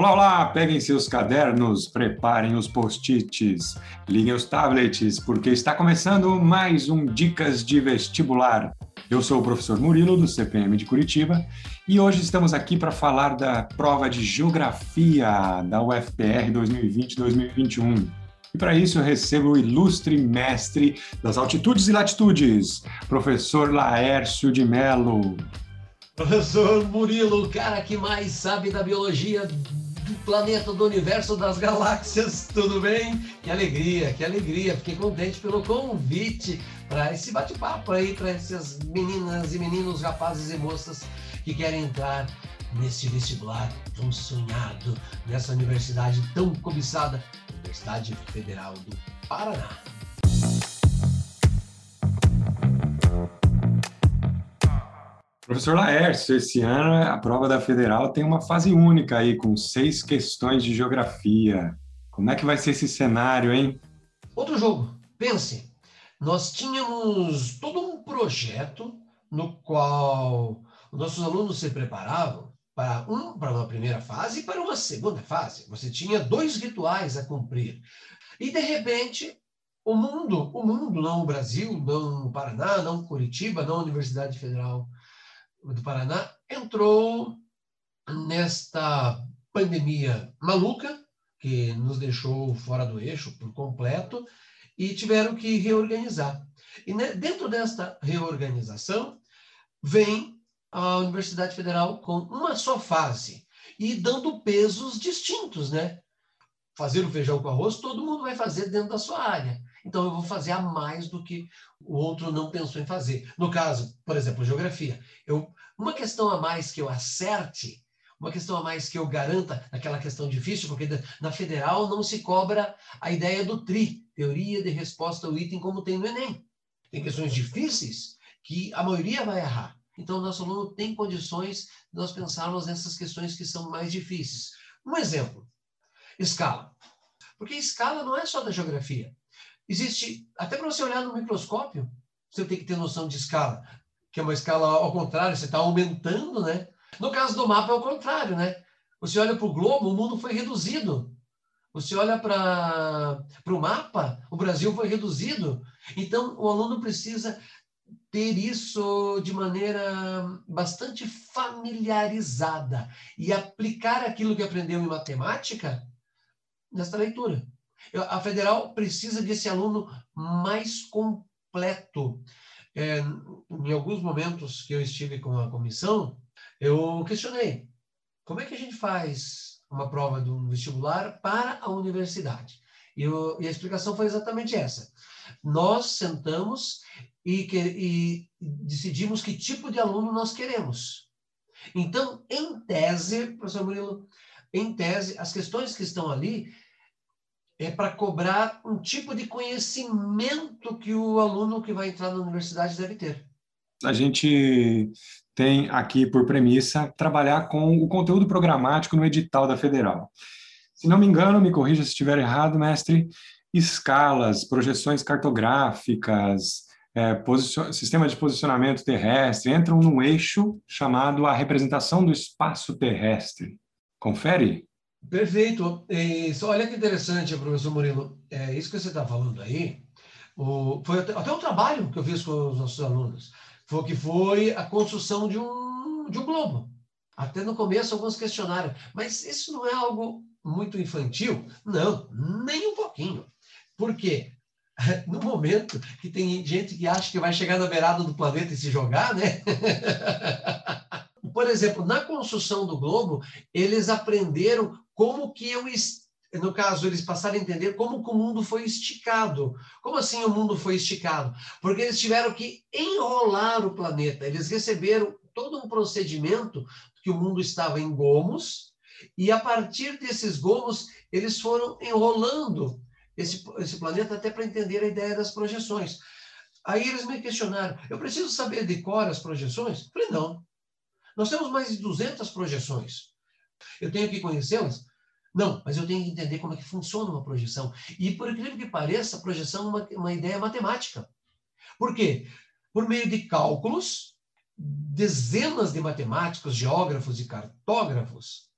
Olá, olá! Peguem seus cadernos, preparem os post-its, liguem os tablets, porque está começando mais um Dicas de Vestibular. Eu sou o professor Murilo, do CPM de Curitiba, e hoje estamos aqui para falar da prova de Geografia da UFPR 2020-2021. E para isso eu recebo o ilustre mestre das altitudes e latitudes, professor Laércio de Melo. Professor Murilo, o cara que mais sabe da biologia do planeta, do universo, das galáxias, tudo bem? Que alegria, fiquei contente pelo convite para esse bate-papo aí, para essas meninas e meninos, rapazes e moças que querem entrar nesse vestibular tão sonhado, nessa universidade tão cobiçada, Universidade Federal do Paraná. Professor Laércio, esse ano a prova da Federal tem uma fase única aí, com 6 questões de geografia. Como é que vai ser esse cenário, hein? Outro jogo. Pense, nós tínhamos todo um projeto no qual os nossos alunos se preparavam para uma primeira fase e para uma segunda fase. Você tinha 2 rituais a cumprir. E, de repente, o mundo, não o Brasil, não o Paraná, não Curitiba, não a Universidade Federal do Paraná, entrou nesta pandemia maluca, que nos deixou fora do eixo por completo, e tiveram que reorganizar. E dentro desta reorganização, vem a Universidade Federal com uma só fase, e dando pesos distintos, né? Fazer o feijão com arroz, todo mundo vai fazer dentro da sua área. Então, eu vou fazer a mais do que o outro não pensou em fazer. No caso, por exemplo, geografia. Uma questão a mais que eu acerte, uma questão a mais que eu garanta, aquela questão difícil, porque na Federal não se cobra a ideia do TRI, Teoria de Resposta ao Item, como tem no Enem. Tem questões difíceis que a maioria vai errar. Então, o nosso aluno tem condições de nós pensarmos nessas questões que são mais difíceis. Um exemplo, escala. Porque escala não é só da geografia. Existe, até para você olhar no microscópio, você tem que ter noção de escala, que é uma escala ao contrário, você está aumentando, né? No caso do mapa é o contrário, né? Você olha para o globo, o mundo foi reduzido. Você olha para o mapa, o Brasil foi reduzido. Então, o aluno precisa ter isso de maneira bastante familiarizada e aplicar aquilo que aprendeu em matemática nesta leitura. A Federal precisa desse aluno mais completo. Em alguns momentos que eu estive com a comissão, eu questionei como é que a gente faz uma prova de um vestibular para a universidade. E a explicação foi exatamente essa. Nós sentamos e decidimos que tipo de aluno nós queremos. Então, em tese, professor Murilo, em tese, as questões que estão ali é para cobrar um tipo de conhecimento que o aluno que vai entrar na universidade deve ter. A gente tem aqui por premissa trabalhar com o conteúdo programático no edital da Federal. Se não me engano, me corrija se estiver errado, mestre, escalas, projeções cartográficas, sistema de posicionamento terrestre, entram num eixo chamado a representação do espaço terrestre. Confere? Perfeito. Olha que interessante, professor Murilo. Isso que você está falando aí, foi até um trabalho que eu fiz com os nossos alunos, foi a construção de um globo. Até no começo alguns questionaram, mas isso não é algo muito infantil? Não, nem um pouquinho. Por quê? No momento que tem gente que acha que vai chegar na beirada do planeta e se jogar, né? Por exemplo, na construção do globo, eles aprenderam como que no caso, eles passaram a entender como que o mundo foi esticado. Como assim o mundo foi esticado? Porque eles tiveram que enrolar o planeta. Eles receberam todo um procedimento que o mundo estava em gomos e, a partir desses gomos, eles foram enrolando esse planeta até para entender a ideia das projeções. Aí eles me questionaram, eu preciso saber de cor as projeções? Eu falei, não. Nós temos mais de 200 projeções. Eu tenho que conhecê-las? Não, mas eu tenho que entender como é que funciona uma projeção. E, por incrível que pareça, a projeção é uma ideia matemática. Por quê? Por meio de cálculos, dezenas de matemáticos, geógrafos e cartógrafos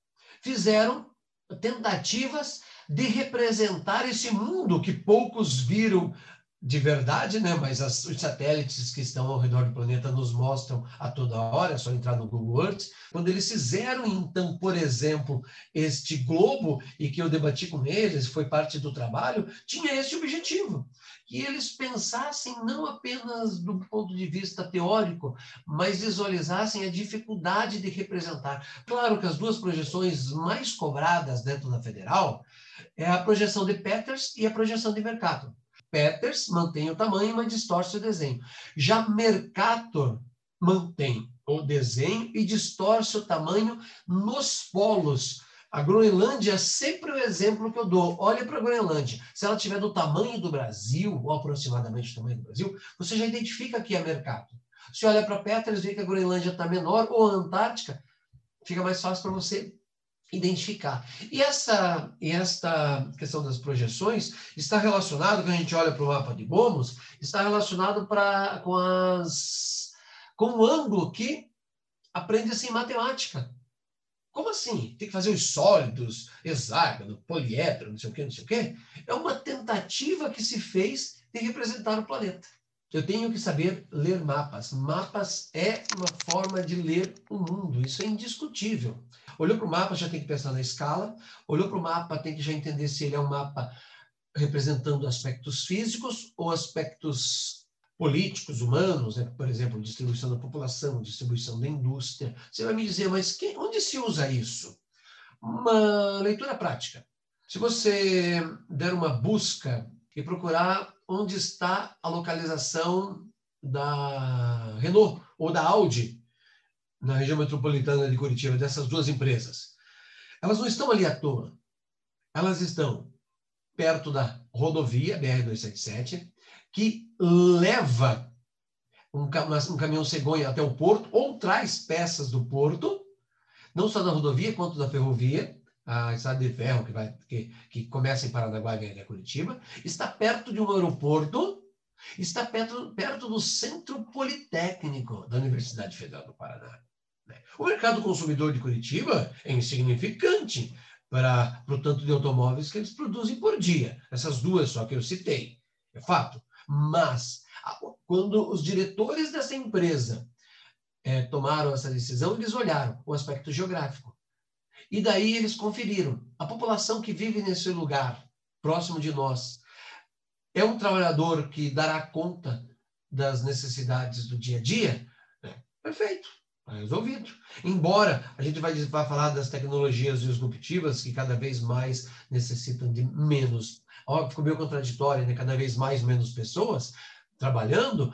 fizeram tentativas de representar esse mundo que poucos viram de verdade, né? Mas os satélites que estão ao redor do planeta nos mostram a toda hora, é só entrar no Google Earth. Quando eles fizeram, então, por exemplo, este globo, e que eu debati com eles, foi parte do trabalho, tinha esse objetivo, que eles pensassem não apenas do ponto de vista teórico, mas visualizassem a dificuldade de representar. Claro que as duas projeções mais cobradas dentro da Federal é a projeção de Peters e a projeção de Mercator. Peters mantém o tamanho, mas distorce o desenho. Já Mercator mantém o desenho e distorce o tamanho nos polos. A Groenlândia é sempre o exemplo que eu dou. Olha para a Groenlândia. Se ela tiver do tamanho do Brasil, ou aproximadamente do tamanho do Brasil, você já identifica que é Mercator. Se olha para Peters, vê que a Groenlândia está menor, ou a Antártica, fica mais fácil para você identificar. E esta questão das projeções está relacionada, quando a gente olha para o mapa de Gomos, está relacionado com o ângulo que aprende-se em matemática. Como assim? Tem que fazer os sólidos, hexágono, poliedro, não sei o quê, não sei o quê. É uma tentativa que se fez de representar o planeta. Eu tenho que saber ler mapas. Mapas é uma forma de ler o mundo, isso é indiscutível. Olhou para o mapa, já tem que pensar na escala. Olhou para o mapa, tem que já entender se ele é um mapa representando aspectos físicos ou aspectos políticos, humanos, né? Por exemplo, distribuição da população, distribuição da indústria. Você vai me dizer, mas onde se usa isso? Uma leitura prática. Se você der uma busca e procurar onde está a localização da Renault ou da Audi na região metropolitana de Curitiba, dessas duas empresas. Elas não estão ali à toa. Elas estão perto da rodovia BR-277, que leva um caminhão cegonha até o porto, ou traz peças do porto, não só da rodovia quanto da ferrovia, a estrada de ferro que começa em Paranaguá e vem até Curitiba, está perto de um aeroporto, está perto do Centro Politécnico da Universidade Federal do Paraná. O mercado consumidor de Curitiba é insignificante para o tanto de automóveis que eles produzem por dia. Essas duas só que eu citei, é fato. Mas, quando os diretores dessa empresa tomaram essa decisão, eles olharam o aspecto geográfico. E daí eles conferiram. A população que vive nesse lugar, próximo de nós, é um trabalhador que dará conta das necessidades do dia a dia? Perfeito, está resolvido. Embora a gente vai falar das tecnologias disruptivas que cada vez mais necessitam de menos. Ó, ficou meio contraditório, né? Cada vez mais menos pessoas trabalhando,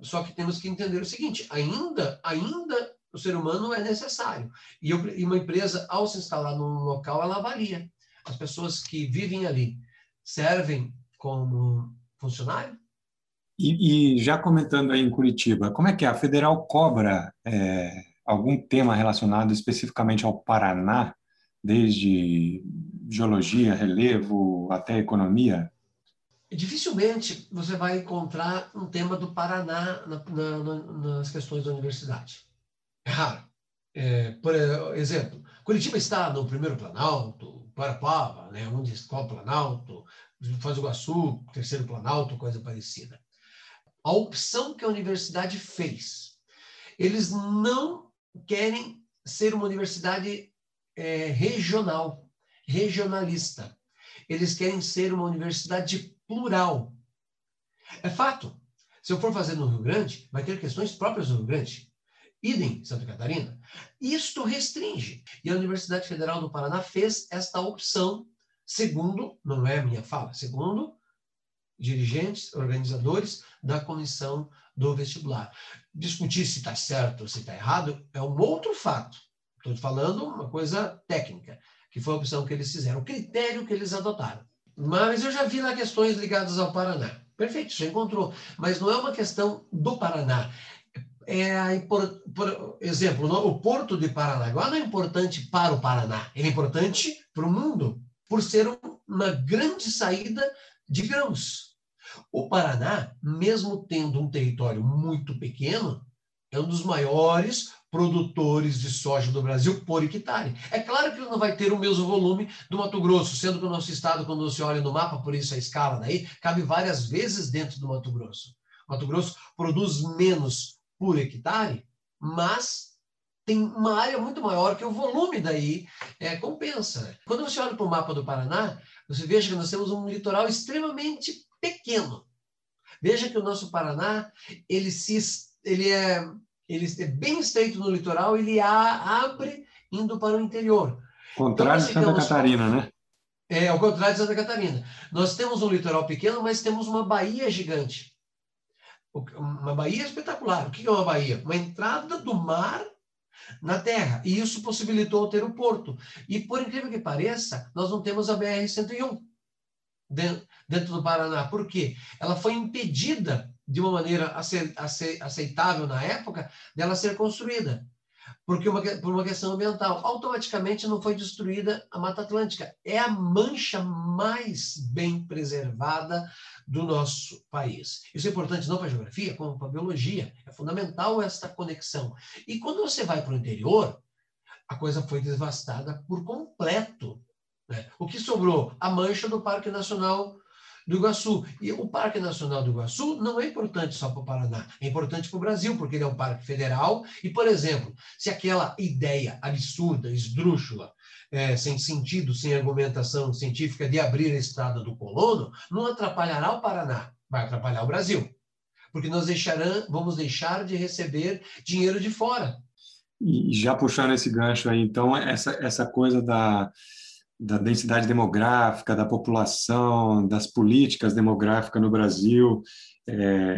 só que temos que entender o seguinte, ainda o ser humano é necessário. E uma empresa, ao se instalar num local, ela avalia. As pessoas que vivem ali servem como funcionário? E já comentando aí em Curitiba, como é que a Federal cobra algum tema relacionado especificamente ao Paraná, desde geologia, relevo, até economia? Dificilmente você vai encontrar um tema do Paraná nas questões da universidade. É raro. Por exemplo, Curitiba está no primeiro Planalto, Parapava, né, onde está o Planalto, Foz do Iguaçu, terceiro Planalto, coisa parecida. A opção que a universidade fez, eles não querem ser uma universidade regionalista. Eles querem ser uma universidade plural. É fato. Se eu for fazer no Rio Grande, vai ter questões próprias do Rio Grande. Idem, Santa Catarina. Isto restringe. E a Universidade Federal do Paraná fez esta opção, segundo, não é a minha fala, segundo dirigentes, organizadores da comissão do vestibular. Discutir se está certo ou se está errado é um outro fato. Estou falando uma coisa técnica, que foi a opção que eles fizeram, o critério que eles adotaram. Mas eu já vi lá questões ligadas ao Paraná. Perfeito, já encontrou. Mas não é uma questão do Paraná. Por exemplo, o porto de Paranaguá não é importante para o Paraná, ele é importante para o mundo, por ser uma grande saída de grãos. O Paraná, mesmo tendo um território muito pequeno, é um dos maiores produtores de soja do Brasil por hectare. É claro que ele não vai ter o mesmo volume do Mato Grosso, sendo que o nosso estado, quando você olha no mapa, por isso a escala daí, cabe várias vezes dentro do Mato Grosso. O Mato Grosso produz menos por hectare, mas tem uma área muito maior que o volume daí compensa. Quando você olha para o mapa do Paraná, você veja que nós temos um litoral extremamente pequeno. Veja que o nosso Paraná, ele é bem estreito no litoral, ele abre indo para o interior. Contrário de Santa Catarina, né? É, ao contrário de Santa Catarina. Nós temos um litoral pequeno, mas temos uma baía gigante. Uma baía espetacular. O que é uma baía? Uma entrada do mar na terra. E isso possibilitou ter o porto. E, por incrível que pareça, nós não temos a BR-101 dentro do Paraná. Por quê? Ela foi impedida de uma maneira aceitável na época, dela ser construída, porque por uma questão ambiental. Automaticamente não foi destruída a Mata Atlântica. É a mancha mais bem preservada do nosso país. Isso é importante não para a geografia, como para a biologia. É fundamental esta conexão. E quando você vai para o interior, a coisa foi devastada por completo, né? O que sobrou? A mancha do Parque Nacional do Iguaçu. E o Parque Nacional do Iguaçu não é importante só para o Paraná, é importante para o Brasil, porque ele é um parque federal. E, por exemplo, se aquela ideia absurda, esdrúxula, sem sentido, sem argumentação científica, de abrir a estrada do colono, não atrapalhará o Paraná, vai atrapalhar o Brasil, porque nós vamos deixar de receber dinheiro de fora. E já puxando esse gancho aí, então, essa coisa da densidade demográfica, da população, das políticas demográficas no Brasil,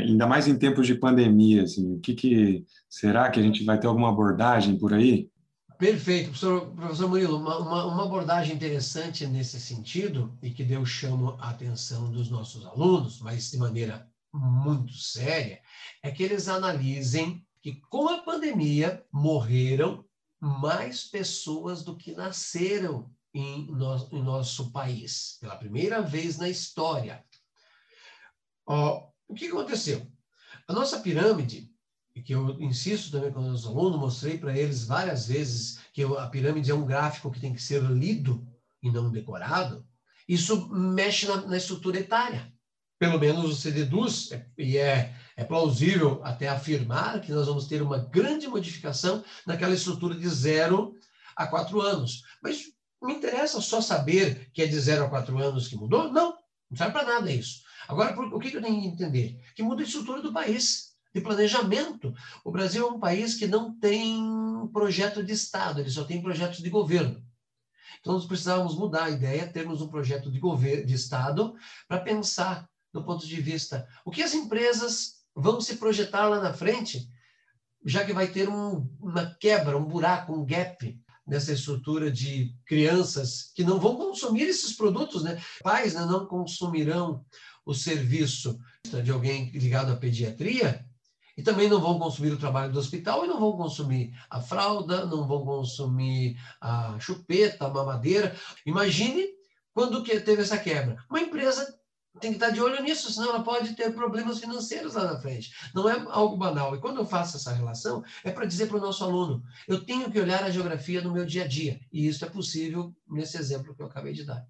ainda mais em tempos de pandemia. Assim, será que a gente vai ter alguma abordagem por aí? Perfeito, professor Murilo, uma abordagem interessante nesse sentido, e que eu chamo a atenção dos nossos alunos, mas de maneira muito séria, é que eles analisem que com a pandemia morreram mais pessoas do que nasceram em nosso país, pela primeira vez na história. O que aconteceu? A nossa pirâmide, que eu insisto também com os alunos, mostrei para eles várias vezes que a pirâmide é um gráfico que tem que ser lido e não decorado. Isso mexe na estrutura etária. Pelo menos você deduz, e é plausível até afirmar que nós vamos ter uma grande modificação naquela estrutura de 0 a 4 anos. Mas não interessa só saber que é de 0 a 4 anos que mudou? Não, não serve para nada isso. Agora, o que eu tenho que entender? Que muda a estrutura do país, de planejamento. O Brasil é um país que não tem projeto de Estado, ele só tem projetos de governo. Então, nós precisávamos mudar a ideia, termos um projeto de Estado, para pensar do ponto de vista o que as empresas vão se projetar lá na frente, já que vai ter uma quebra, um buraco, um gap nessa estrutura de crianças que não vão consumir esses produtos, né? Pais, né, não consumirão o serviço de alguém ligado à pediatria, e também não vão consumir o trabalho do hospital, e não vão consumir a fralda, não vão consumir a chupeta, a mamadeira. Imagine quando que teve essa quebra. Uma empresa tem que estar de olho nisso, senão ela pode ter problemas financeiros lá na frente. Não é algo banal. E quando eu faço essa relação, é para dizer para o nosso aluno, eu tenho que olhar a geografia no meu dia a dia. E isso é possível nesse exemplo que eu acabei de dar.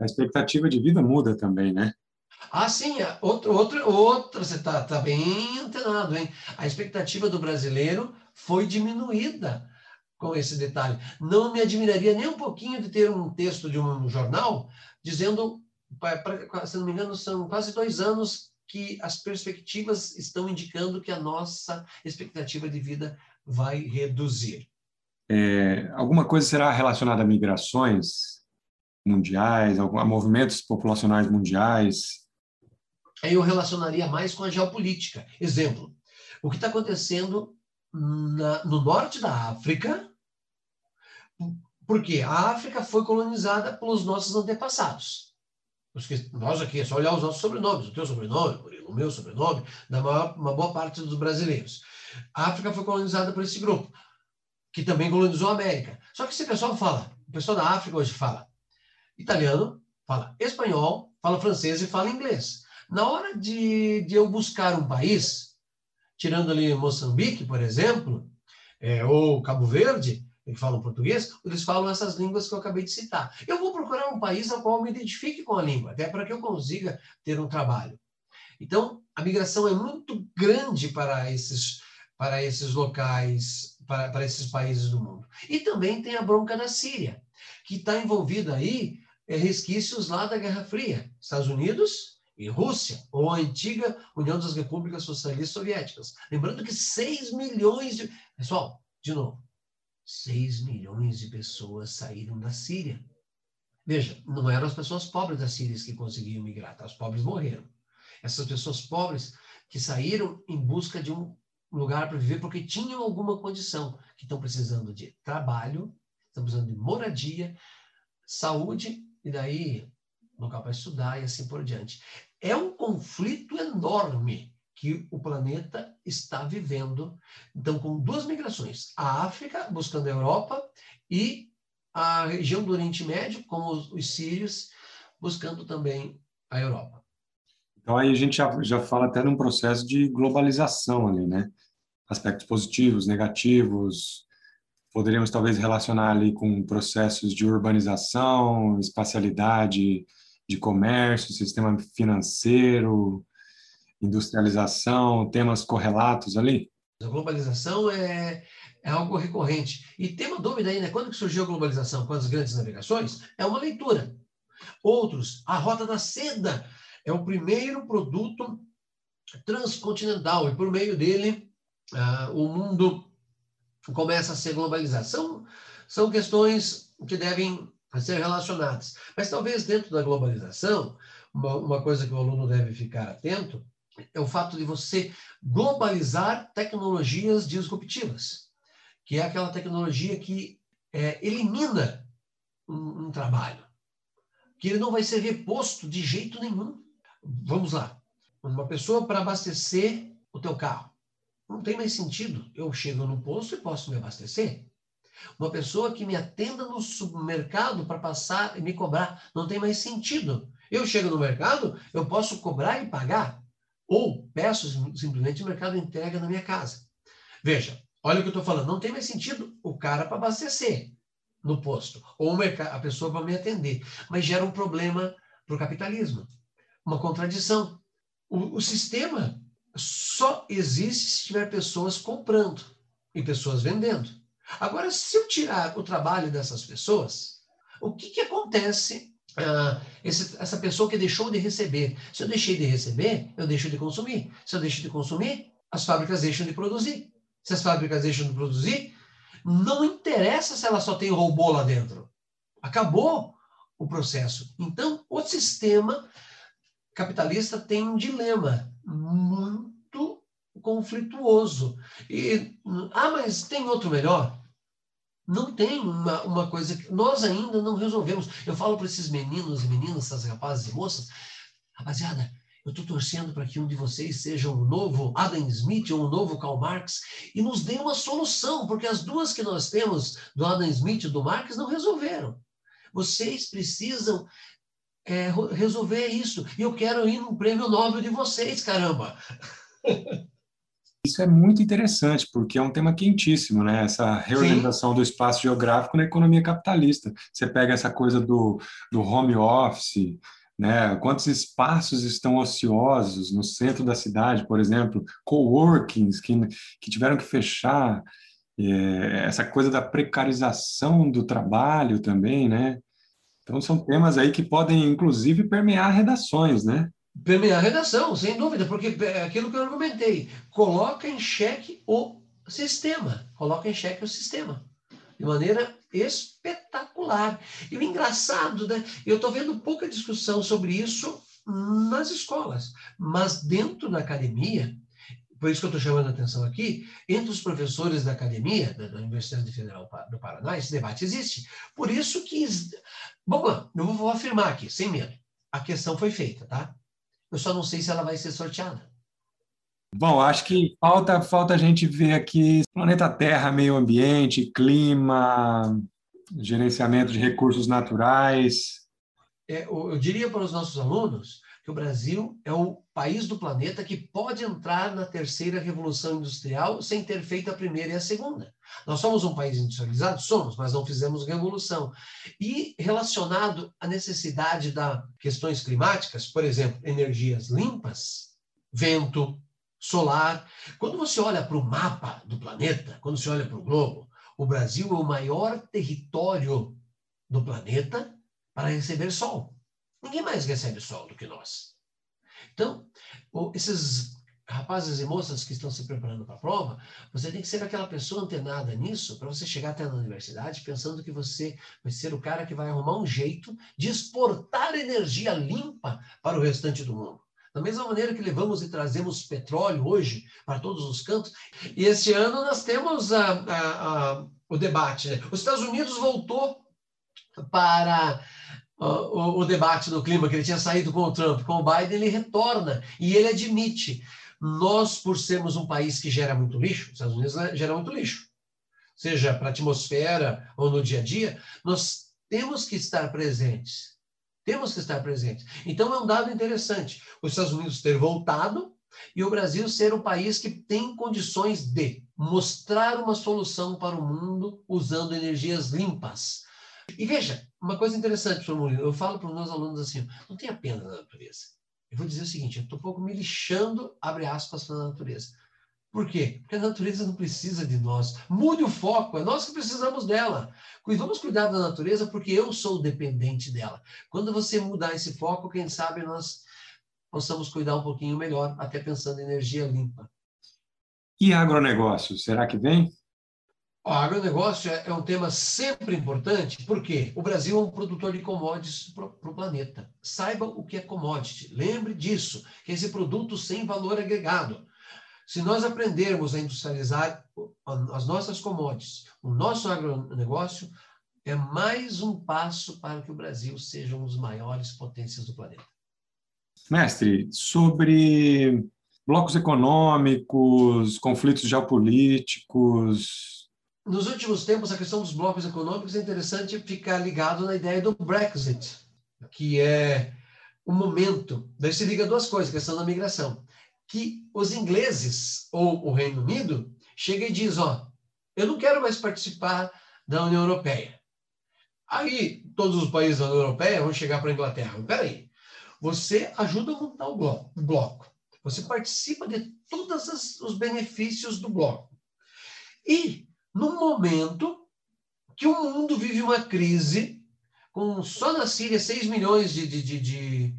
A expectativa de vida muda também, né? Ah, sim. Outra você está bem antenado, hein? A expectativa do brasileiro foi diminuída com esse detalhe. Não me admiraria nem um pouquinho de ter um texto de um jornal dizendo... Se não me engano, são quase 2 anos que as perspectivas estão indicando que a nossa expectativa de vida vai reduzir. Alguma coisa será relacionada a migrações mundiais, a movimentos populacionais mundiais? Aí eu relacionaria mais com a geopolítica. Exemplo, o que está acontecendo no norte da África, porque a África foi colonizada pelos nossos antepassados. Nós aqui, é só olhar os nossos sobrenomes, o teu sobrenome, Murilo, o meu sobrenome, da uma boa parte dos brasileiros. A África foi colonizada por esse grupo, que também colonizou a América. Só que esse pessoal fala, o pessoal da África hoje fala italiano, fala espanhol, fala francês e fala inglês. Na hora de eu buscar um país, tirando ali Moçambique, por exemplo, ou Cabo Verde, que falam português, eles falam essas línguas que eu acabei de citar. Eu vou procurar um país no qual eu me identifique com a língua, até para que eu consiga ter um trabalho. Então, a migração é muito grande para esses locais, para esses países do mundo. E também tem a bronca da Síria, que está envolvida aí resquícios lá da Guerra Fria, Estados Unidos e Rússia, ou a antiga União das Repúblicas Socialistas Soviéticas. Lembrando que 6 milhões de... Pessoal, de novo, 6 milhões de pessoas saíram da Síria. Veja, não eram as pessoas pobres da Síria que conseguiam migrar, tá? Os pobres morreram. Essas pessoas pobres que saíram em busca de um lugar para viver porque tinham alguma condição, que estão precisando de trabalho, estão precisando de moradia, saúde e daí local para estudar e assim por diante. É um conflito enorme que o planeta está vivendo, então, com duas migrações, a África buscando a Europa e a região do Oriente Médio, com os sírios, buscando também a Europa. Então, aí a gente já fala até num processo de globalização ali, né? Aspectos positivos, negativos, poderíamos talvez relacionar ali com processos de urbanização, espacialidade de comércio, sistema financeiro, industrialização, temas correlatos ali? A globalização é algo recorrente. E tem uma dúvida ainda, né? Quando que surgiu a globalização com as grandes navegações? É uma leitura. Outros, a Rota da Seda, é o primeiro produto transcontinental, e por meio dele o mundo começa a ser globalizado. São questões que devem ser relacionadas. Mas talvez dentro da globalização, uma coisa que o aluno deve ficar atento é o fato de você globalizar tecnologias disruptivas, que é aquela tecnologia que elimina um trabalho, que ele não vai ser reposto de jeito nenhum. Vamos lá. Uma pessoa para abastecer o teu carro. Não tem mais sentido. Eu chego no posto e posso me abastecer. Uma pessoa que me atenda no supermercado para passar e me cobrar. Não tem mais sentido. Eu chego no mercado, eu posso cobrar e pagar. Ou peço simplesmente o mercado entrega na minha casa. Veja, olha o que eu estou falando. Não tem mais sentido o cara para abastecer no posto, ou a pessoa para me atender. Mas gera um problema para o capitalismo. Uma contradição. O sistema só existe se tiver pessoas comprando e pessoas vendendo. Agora, se eu tirar o trabalho dessas pessoas, o que acontece? Essa pessoa que deixou de receber. Se eu deixei de receber, eu deixo de consumir. Se eu deixo de consumir, as fábricas deixam de produzir. Se as fábricas deixam de produzir, não interessa se ela só tem robô lá dentro. Acabou o processo. Então, o sistema capitalista tem um dilema muito conflituoso. E, mas tem outro melhor? Não tem uma coisa que nós ainda não resolvemos. Eu falo para esses meninos e meninas, essas rapazes e moças, rapaziada, eu estou torcendo para que um de vocês seja um novo Adam Smith ou um novo Karl Marx e nos dê uma solução, porque as duas que nós temos, do Adam Smith e do Marx, não resolveram. Vocês precisam resolver isso. E eu quero ir no prêmio Nobel de vocês, caramba! Isso é muito interessante, porque é um tema quentíssimo, né? Essa reorganização, sim, do espaço geográfico na economia capitalista. Você pega essa coisa do home office, né? Quantos espaços estão ociosos no centro da cidade, por exemplo, coworkings que tiveram que fechar, essa coisa da precarização do trabalho também, né? Então são temas aí que podem, inclusive, permear redações, né? Permear a redação, sem dúvida, porque é aquilo que eu argumentei, coloca em xeque o sistema, de maneira espetacular. E o engraçado, né? Eu estou vendo pouca discussão sobre isso nas escolas, mas dentro da academia, por isso que eu estou chamando a atenção aqui, entre os professores da academia, da Universidade Federal do Paraná, esse debate existe. Por isso que... Bom, eu vou afirmar aqui, sem medo, a questão foi feita, tá? Eu só não sei se ela vai ser sorteada. Bom, acho que falta a gente ver aqui planeta Terra, meio ambiente, clima, gerenciamento de recursos naturais. Eu diria para os nossos alunos que que o Brasil é o país do planeta que pode entrar na terceira revolução industrial sem ter feito a primeira e a segunda. Nós somos um país industrializado? Somos, mas não fizemos revolução. E relacionado à necessidade das questões climáticas, por exemplo, energias limpas, vento, solar. Quando você olha para o mapa do planeta, quando você olha para o globo, o Brasil é o maior território do planeta para receber sol. Ninguém mais recebe sol do que nós. Então, esses rapazes e moças que estão se preparando para a prova, você tem que ser aquela pessoa antenada nisso para você chegar até na universidade pensando que você vai ser o cara que vai arrumar um jeito de exportar energia limpa para o restante do mundo. Da mesma maneira que levamos e trazemos petróleo hoje para todos os cantos, e esse ano nós temos o debate, né? Os Estados Unidos voltou para o debate do clima, que ele tinha saído com o Trump, com o Biden, ele retorna e ele admite, nós, por sermos um país que gera muito lixo, os Estados Unidos gera muito lixo, seja para a atmosfera ou no dia a dia, nós temos que estar presentes. Temos que estar presentes. Então, é um dado interessante. Os Estados Unidos ter voltado e o Brasil ser um país que tem condições de mostrar uma solução para o mundo usando energias limpas. E veja, uma coisa interessante, professor Murilo, eu falo para os meus alunos assim, não tenha pena da natureza. Eu vou dizer o seguinte, eu estou um pouco me lixando, abre aspas, para a natureza. Por quê? Porque a natureza não precisa de nós. Mude o foco, é nós que precisamos dela. Vamos cuidar da natureza porque eu sou dependente dela. Quando você mudar esse foco, quem sabe nós possamos cuidar um pouquinho melhor, até pensando em energia limpa. E agronegócio, será que vem? O agronegócio é um tema sempre importante, porque o Brasil é um produtor de commodities para o planeta. Saiba o que é commodity, lembre disso, que esse produto sem valor agregado. Se nós aprendermos a industrializar as nossas commodities, o nosso agronegócio é mais um passo para que o Brasil seja um dos maiores potências do planeta. Mestre, sobre blocos econômicos, conflitos geopolíticos... Nos últimos tempos, a questão dos blocos econômicos é interessante ficar ligado na ideia do Brexit, que é o momento... Daí se liga duas coisas, a questão da migração. Que os ingleses ou o Reino Unido chega e diz, ó, eu não quero mais participar da União Europeia. Aí todos os países da União Europeia vão chegar para a Inglaterra. Peraí, você ajuda a montar o bloco. Você participa de todos os benefícios do bloco. E num momento que o mundo vive uma crise, com só na Síria 6 milhões de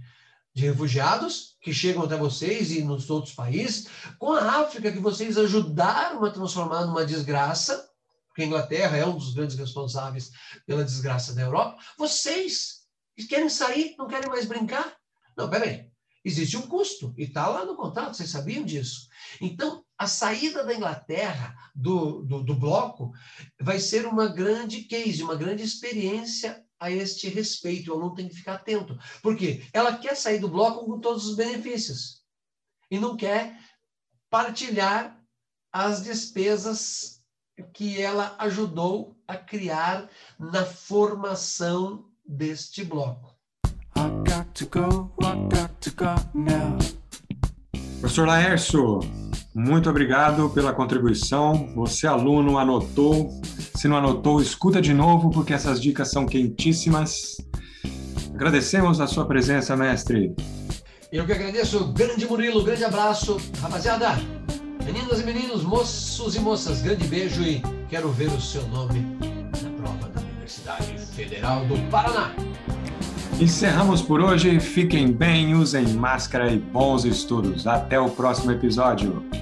refugiados que chegam até vocês e nos outros países, com a África que vocês ajudaram a transformar numa desgraça, porque a Inglaterra é um dos grandes responsáveis pela desgraça da Europa, vocês querem sair, não querem mais brincar? Não, peraí, existe um custo, e está lá no contrato, vocês sabiam disso. Então, a saída da Inglaterra do bloco vai ser uma grande case, uma grande experiência a este respeito, o aluno tem que ficar atento. Por quê? Ela quer sair do bloco com todos os benefícios e não quer partilhar as despesas que ela ajudou a criar na formação deste bloco. Professor Laércio, muito obrigado pela contribuição. Você, aluno, anotou. Se não anotou, escuta de novo, porque essas dicas são quentíssimas. Agradecemos a sua presença, mestre. Eu que agradeço. Grande Murilo, grande abraço. Rapaziada, meninas e meninos, moços e moças, grande beijo e quero ver o seu nome na prova da Universidade Federal do Paraná. Encerramos por hoje. Fiquem bem, usem máscara e bons estudos. Até o próximo episódio.